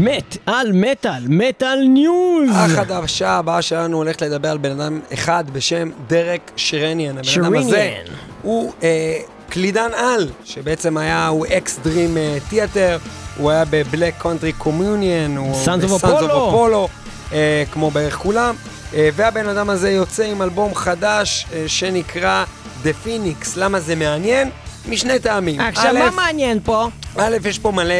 מת על מטל, מטל ניוז. החדשה הבאה שלנו הולכת לדבר על בן אדם אחד בשם דרק שרניאן. הבן אדם הזה הוא קלידן על, שבעצם היה, הוא אקס דרים תיאטר, הוא היה בבלק קונטרי קומיוניאן, סאנס אוף אפולו, כמו בערך כולם, והבן אדם הזה יוצא עם אלבום חדש שנקרא The Phoenix. למה זה מעניין? משני טעמים. עכשיו, מה מעניין פה? א', יש פה מלא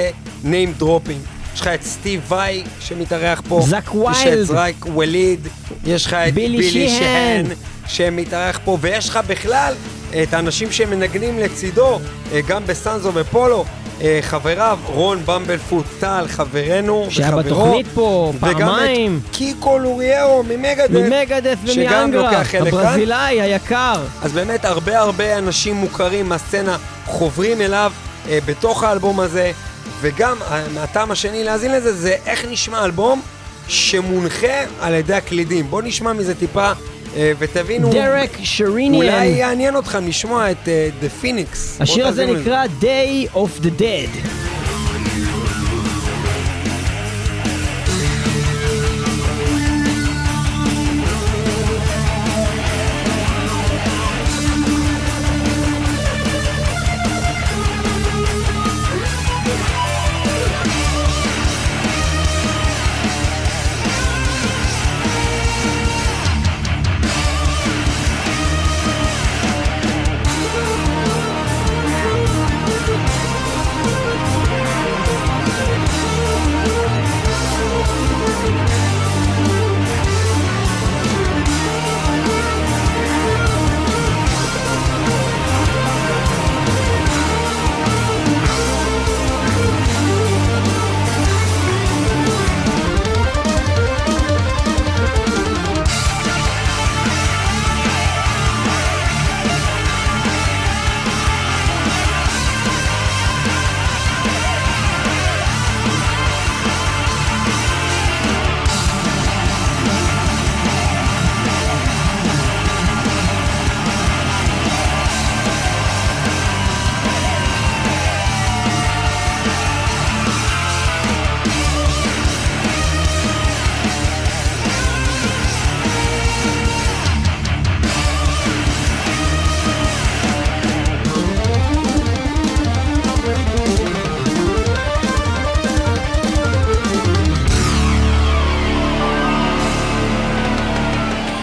name dropping. יש לך את סטיב ואי שמתארח פה, זק ויילד, יש את זק וליד, יש לך את בילי שהן שמתארח פה, ויש לך בכלל את האנשים שמנגנים לצידו, גם בסאנזו ופולו, חבריו, רון במבלפוט, טל, חברנו שהיה בתוכנית פה, פעמיים, וגם את קיקו לוריאו ממגדף ומאנגרה, הברזילאי היקר. אז באמת הרבה אנשים מוכרים מהסצנה חוברים אליו בתוך האלבום הזה, וגם הטעם השני להזין לזה זה איך נשמע אלבום שמונחה על ידי הקלידים. בוא נשמע מזה טיפה ותבינו, דרק שרניאן, אולי יעניין אותך לשמוע את The Phoenix. השיר הזה נקרא Day of the Dead.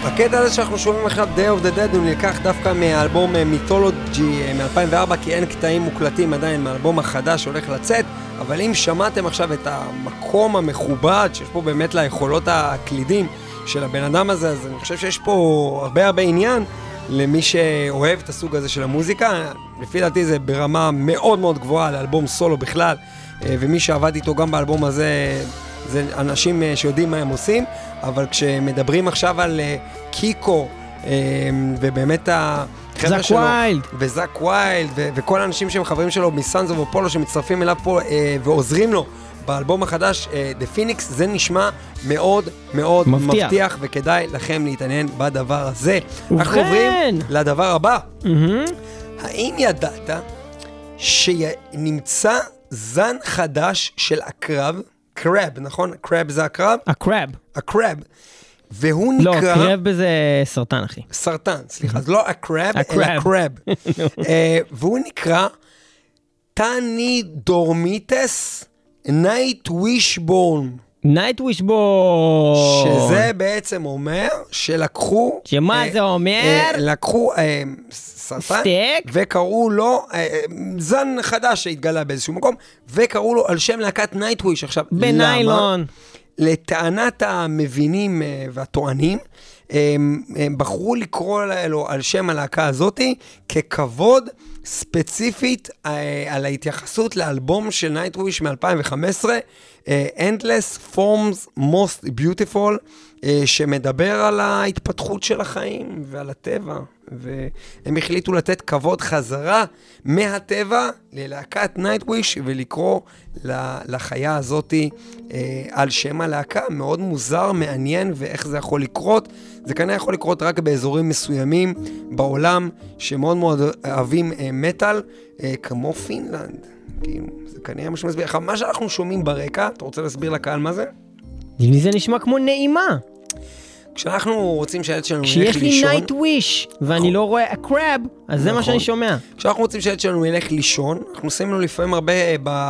הקטע הזה שאנחנו שומעים עכשיו, Day of the Dead, הוא נלקח דווקא מאלבום מיתולוג'י מ-2004, כי אין קטעים מוקלטים עדיין מהאלבום החדש שהולך לצאת, אבל אם שמעתם עכשיו את המקום המכובד שיש פה באמת ליכולות הקלידים של הבן אדם הזה, אז אני חושב שיש פה הרבה עניין למי שאוהב את הסוג הזה של המוזיקה. לפי דעתי זה ברמה מאוד מאוד גבוהה לאלבום סולו בכלל, ומי שעבד איתו גם באלבום הזה זה אנשים שיודעים מה הם עושים. אבל כשמדברים עכשיו על קיקו ובאמת החבר'ה שלו וזק ויילד וכל האנשים שהם חברים שלו מסאנס אוף אפולו שמצטרפים אליו פה ועוזרים לו באלבום החדש The Phoenix, זה נשמע מאוד מאוד מבטיח, וכדאי לכם להתעניין בדבר הזה. אנחנו עוברים לדבר הבא. האם ידעת שנמצא זן חדש של הקרב? קרב, נכון? קרב זה הקרב? הקרב. הקרב. והוא נקרא... לא, קרב זה סרטן, אחי. סרטן, סליחה. אז לא הקרב, אלא קרב. והוא נקרא טנידורמיטס נייטווישבורן. נייטווישבורן. שזה בעצם אומר שלקחו... שמה זה אומר? לקחו סרטן. סטייק. וקראו לו, זן חדש שהתגלה באיזשהו מקום, וקראו לו על שם להקת נייטוויש. עכשיו, בניילון. למה? לטענת המבינים והטוענים, הם בחרו לקרוא לו על שם הלהקה הזאת ככבוד ספציפית על ההתייחסות לאלבום של נייטוויש מ-2015, Endless Forms Most Beautiful, שמדבר על ההתפתחות של החיים ועל הטבע, והם החליטו לתת כבוד חזרה מהטבע ללהקת נייטוויש ולקרוא לחיה הזאת על שם הלהקה. מאוד מוזר, מעניין, ואיך זה יכול לקרות. זה כנראה יכול לקרות רק באזורים מסוימים בעולם שמאוד מאוד אוהבים מטל, כמו פינלנד. כאילו, זה כנראה מה שמסביר. מה שאנחנו שומעים ברקע, אתה רוצה להסביר לקהל מה זה? זה נשמע כמו נעימה. כשאנחנו רוצים שהילד שלנו ילך לישון... כשיש לי נייט וויש, ואני לא רואה הקראב, אז זה מה שאני שומע. כשאנחנו רוצים שהילד שלנו ילך לישון, אנחנו שמים לו לפעמים הרבה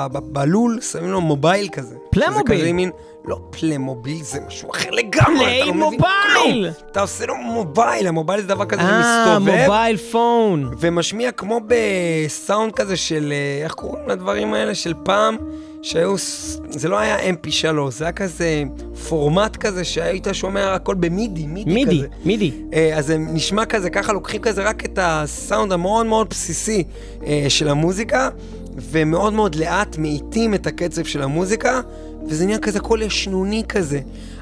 בלול, שמים לו מובייל כזה. פלמוביל. לא פלמוביל, זה משהו אחר לגמרי. פלי מובייל! אתה עושה לו מובייל, המובייל זה דבר כזה שמסתובב. מובייל פון. ומשמיע כמו בסאונד כזה של... איך קוראים לדברים האלה של פעם? שהיו, זה לא היה MP3, זה היה כזה פורמט כזה שהיית שומע הכל במידי, מידי. אז זה נשמע כזה, ככה לוקחים כזה רק את הסאונד המאוד מאוד בסיסי של המוזיקה, ומאוד מאוד לאט מאיטים את הקצב של המוזיקה, וזה נהיה כזה כל ישנוני כזה.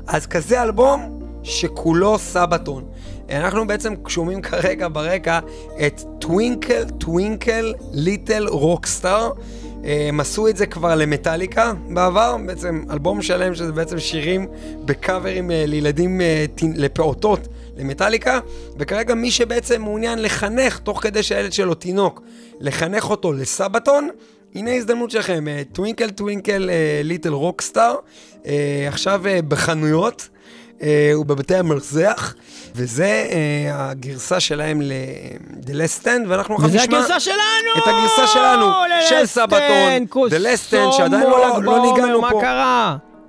אז כזה אלבום שכולו סבתון. אנחנו בעצם שומעים כרגע ברקע את טווינקל, טווינקל, ליטל רוקסטאר. הם עשו את זה כבר למטליקה בעבר, בעצם אלבום שלם שזה בעצם שירים בקאברים לילדים, לפעוטות, למטליקה. וכרגע מי שבעצם מעוניין לחנך, תוך כדי שהילד שלו תינוק, לחנך אותו לסבתון, הנה הזדמנות שלכם, טווינקל טווינקל ליטל רוקסטאר, עכשיו בחנויות ובבתי המרזח, וזה הגרסה שלהם ל-The Last Stand, ואנחנו אחת נשמע את הגרסה שלנו, של סבתון, The Last Stand, שעדיין לא ניגענו פה.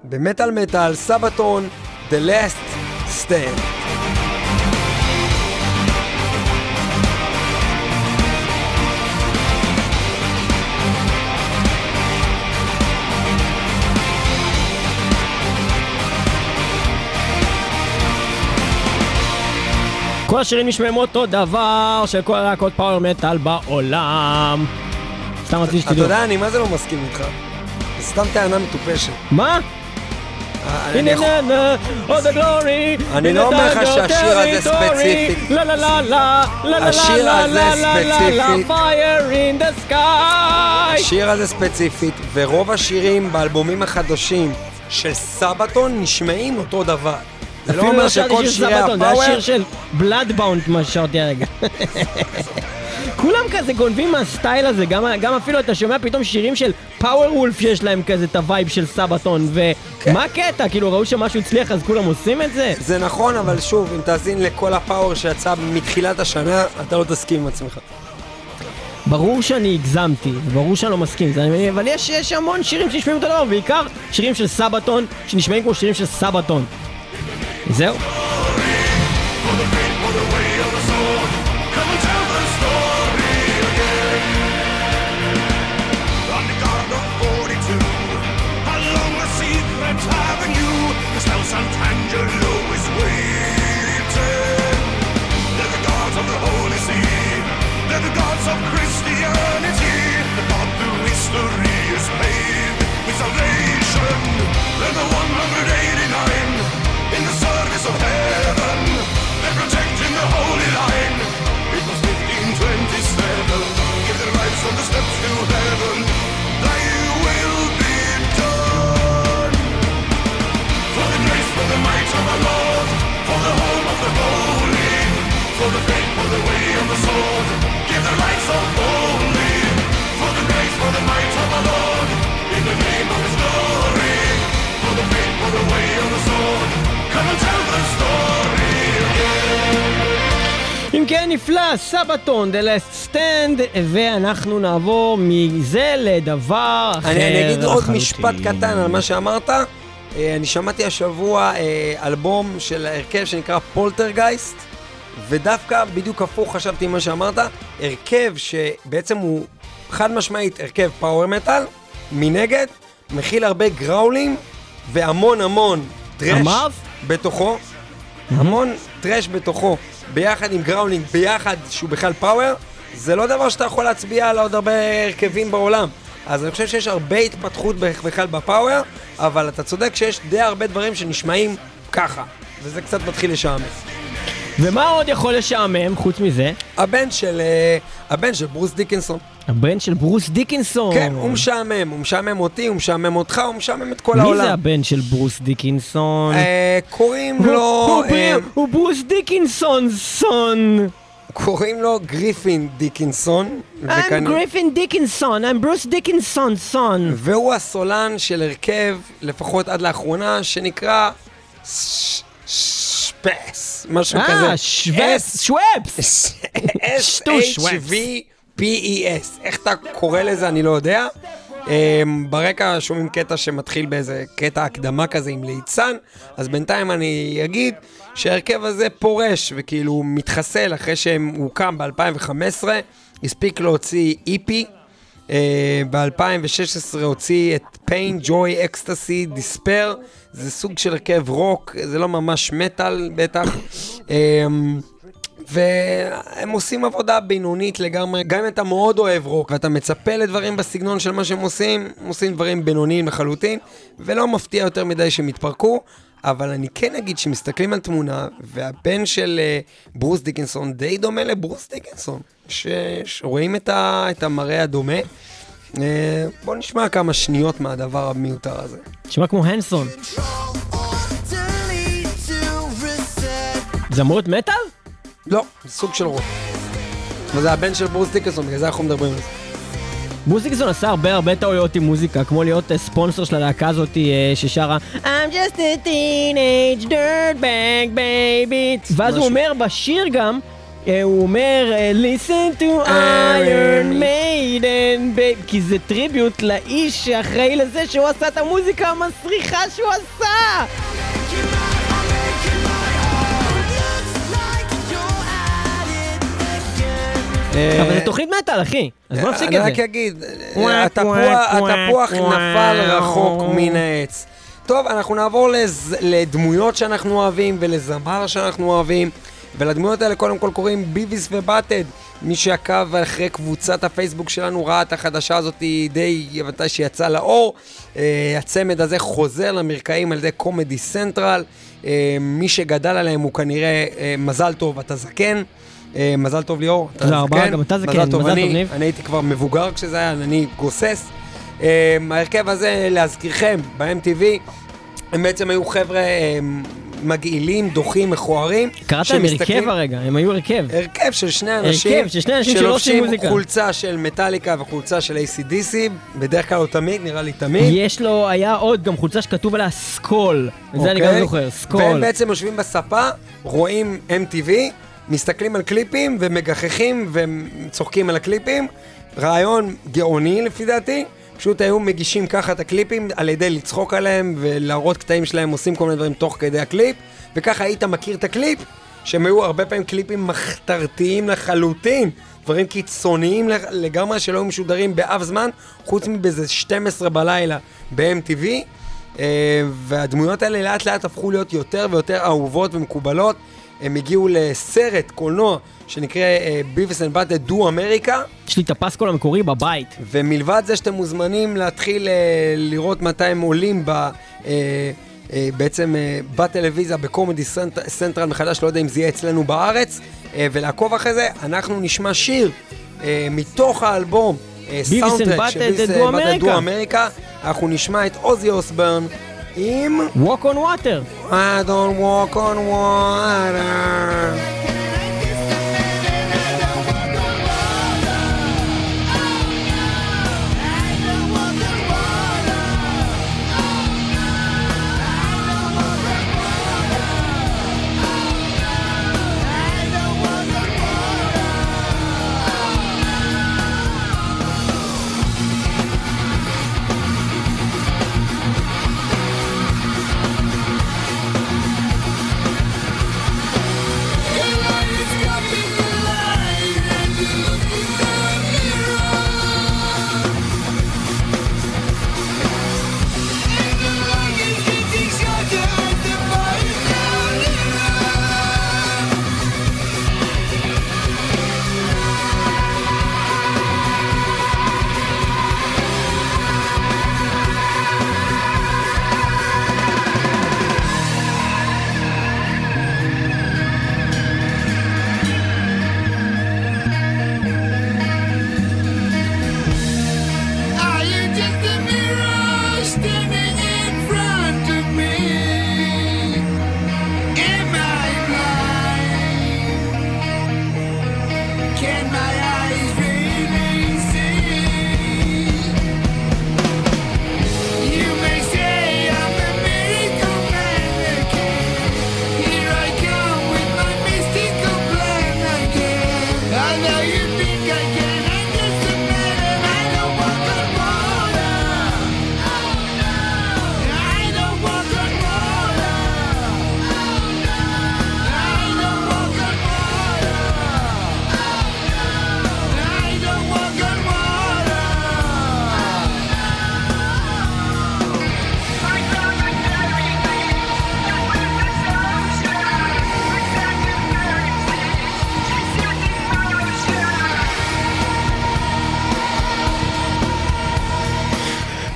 במטל מטל, סבתון, The Last Stand. כל השירים נשמעים אותו דבר של כל הלהקות פאוור מטל בעולם. סתם רציתי שתדעו. אתה יודע, אני מה זה לא מסכים איתך? סתם טענה מטופשת. מה? אני לא אומר לך שהשיר הזה ספציפי. השיר הזה ספציפי. השיר הזה ספציפית, ורוב השירים באלבומים החדשים של סבתון נשמעים אותו דבר. זה לא אומר שכל שירי הפאוור... זה השיר של בלאדבאונד, מה ששארתי הרגע. כולם כזה גונבים מהסטייל הזה, גם אפילו אתה שומע פתאום שירים של פאוור וולף שיש להם כזה את הווייב של סבתון, ומה הקטע? כאילו ראו שמשהו הצליח אז כולם עושים את זה? זה נכון, אבל שוב, אם תאזין לכל הפאוור שיצא מתחילת השנה, אתה לא תסכים עם עצמך. ברור שאני הגזמתי, ברור שאני לא מסכים, אבל יש המון שירים שנשמעים אותו דבר, בעיקר שירים של סבתון, שנשמעים כמו שירים של סבתון. זהו. אם כן, נפלא, סבתון, The Last Stand, ואנחנו נעבור מזה לדבר אחר. אני אגיד עוד משפט קטן על מה שאמרת. אני שמעתי השבוע אלבום של הרכב שנקרא פולטרגייסט, ודווקא בדיוק הפוך חשבתי מה שאמרת. הרכב שבעצם הוא חד משמעית הרכב פאוור מטל, מנגד מכיל הרבה גראולים והמון המון טרש בתוכו, המון טרש בתוכו ביחד עם גראולינג, ביחד שהוא בכלל פאוור. זה לא דבר שאתה יכול להצביע על עוד הרבה הרכבים בעולם, אז אני חושב שיש הרבה התפתחות בכלל בפאוור, אבל אתה צודק שיש די הרבה דברים שנשמעים ככה. וזה קצת מתחיל לשעמם. ומה עוד יכול לשעמם חוץ מזה? הבן של ברוס דיקנסון. הבן של ברוס דיקנסון. כן, הוא משעמם. הוא משעמם אותי, הוא משעמם אותך, הוא משעמם את כל העולם. מי זה הבן של ברוס דיקנסון? קוראים לו... הוא ברוס דיקנסון סון. קוראים לו גריפין דיקנסון. I'm גריפין דיקנסון, I'm ברוס דיקנסון סון. והוא הסולן של הרכב, לפחות עד לאחרונה, שנקרא... שפס, משהו כזה. שוואפס. S-H-V-P-E-S. איך אתה קורא לזה, אני לא יודע. ברקע שומעים קטע שמתחיל באיזה קטע הקדמה כזה עם ליצן, אז בינתיים אני אגיד שהרכב הזה פורש וכאילו הוא מתחסל אחרי שהוא קם ב-2015, הספיק להוציא איפי, ב-2016 הוציא את Pain, Joy, Ecstasy, Despair. זה סוג של הרכב רוק, זה לא ממש מטל בטח, והם עושים עבודה בינונית לגמרי. גם אם אתה מאוד אוהב רוק ואתה מצפה לדברים בסגנון של מה שהם עושים, הם עושים דברים בינוניים לחלוטין, ולא מפתיע יותר מדי שהם יתפרקו. אבל אני כן אגיד שמסתכלים על תמונה, והבן של ברוס דיקנסון די דומה לברוס דיקנסון, שרואים את המראה הדומה. בוא נשמע כמה שניות מהדבר המיותר הזה. נשמע כמו הנסון. זה אמור להיות מטל? לא, זה סוג של רוק. וזה הבן של ברוס דיקנסון, בגלל זה אנחנו מדברים על זה. ברוס דיקנסון עשה הרבה טעויות עם מוזיקה, כמו להיות ספונסר של הלהקה הזאת ששרה I'm just a teenage dirtbag baby, ואז הוא אומר בשיר גם, הוא אומר listen to Iron Maiden, כי זה טריביוט לאיש שאחראי לזה שהוא עשה את המוזיקה המסריחה שהוא עשה. אבל זה תוכנית מטל, אחי, אז בוא נפסיק את זה. אני רק אגיד, התפוח נפל רחוק מן העץ. טוב, אנחנו נעבור לדמויות שאנחנו אוהבים ולזמר שאנחנו אוהבים, ולדמויות האלה קודם כל קוראים ביביס ובאטד. מי שעקב אחרי קבוצת הפייסבוק שלנו ראה את החדשה הזאת די מתי שיצא לאור. הצמד הזה חוזר למרקעים על ידי קומדי סנטרל. מי שגדל עליהם הוא כנראה מזל טוב, אתה זקן. מזל טוב ליאור, אתה זקן, מזל טוב אני, הייתי כבר מבוגר כשזה היה, אני גוסס. ההרכב הזה, להזכירכם, ב-MTV, הם בעצם היו חבר'ה מגעילים, דוחים, מכוערים. קראת להם הרכב הרגע, הם היו הרכב. הרכב של שני אנשים שלובשים חולצה של מטליקה וחולצה של ACDC, בדרך כלל לא תמיד, נראה לי תמיד. יש לו, היה עוד גם חולצה שכתוב עליה סקול, זה אני גם זוכר, סקול. והם בעצם יושבים בספה, רואים MTV, מסתכלים על קליפים ומגחכים וצוחקים על הקליפים. רעיון גאוני לפי דעתי, פשוט היו מגישים ככה את הקליפים על ידי לצחוק עליהם ולהראות קטעים שלהם עושים כל מיני דברים תוך כדי הקליפ, וככה היית מכיר את הקליפ, שהם היו הרבה פעמים קליפים מחתרתיים לחלוטין, דברים קיצוניים לגמרי שלא היו משודרים באף זמן, חוץ מבזה 12 בלילה ב-MTV, והדמויות האלה לאט לאט הפכו להיות יותר ויותר אהובות ומקובלות. הם הגיעו לסרט קולנוע שנקרא Beavis and Butt-Head Do America. יש לי את הפסקול המקורי בבית. ומלבד זה שאתם מוזמנים להתחיל לראות מתי הם עולים בעצם בטלוויזיה בקומדי סנטרל מחדש, לא יודע אם זה יהיה אצלנו בארץ, ולעקוב אחרי זה אנחנו נשמע שיר מתוך האלבום סאונדטרק של Beavis and Butt-Head Do America. אנחנו נשמע את אוזי אוסברן עם Walk on Water. I don't walk on water.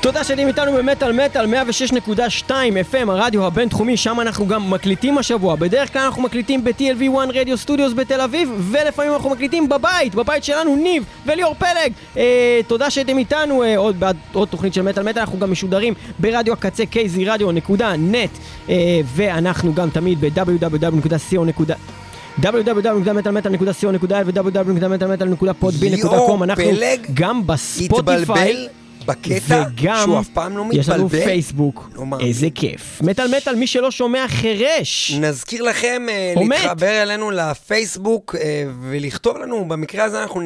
תודה שאתם איתנו במטל 106.2 FM, הרדיו הבינתחומי, שם אנחנו גם מקליטים השבוע. בדרך כלל אנחנו מקליטים ב-TLV1 רדיו סטודיוס בתל אביב, ולפעמים אנחנו מקליטים בבית שלנו, ניב וליאור פלג. תודה שאתם איתנו, עוד תוכנית של מטל, אנחנו גם משודרים ברדיו הקצה kzradio.net, ואנחנו גם תמיד ב-www.metalmetal.co.il ו-www.metalmetal.podbean.com. אנחנו גם בספוטיפיי בקטע שהוא אף פעם לא מתבלבל. יש לנו פייסבוק, איזה כיף. מטל מטל, מי שלא שומע חרש. נזכיר לכם להתחבר אלינו לפייסבוק ולכתוב לנו, במקרה הזה אנחנו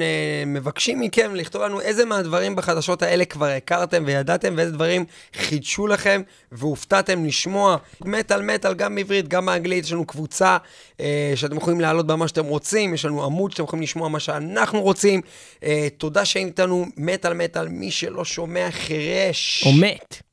מבקשים מכם לכתוב לנו איזה מהדברים בחדשות האלה כבר הכרתם וידעתם, ואיזה דברים חידשו לכם והופתעתם לשמוע. מטל מטל גם בעברית, גם באנגלית, יש לנו קבוצה שאתם יכולים להעלות במה שאתם רוצים, יש לנו עמוד שאתם יכולים לשמוע מה שאנחנו רוצים. תודה שאיתנו מטל מטל, מי שלא שומע חרש. או מת.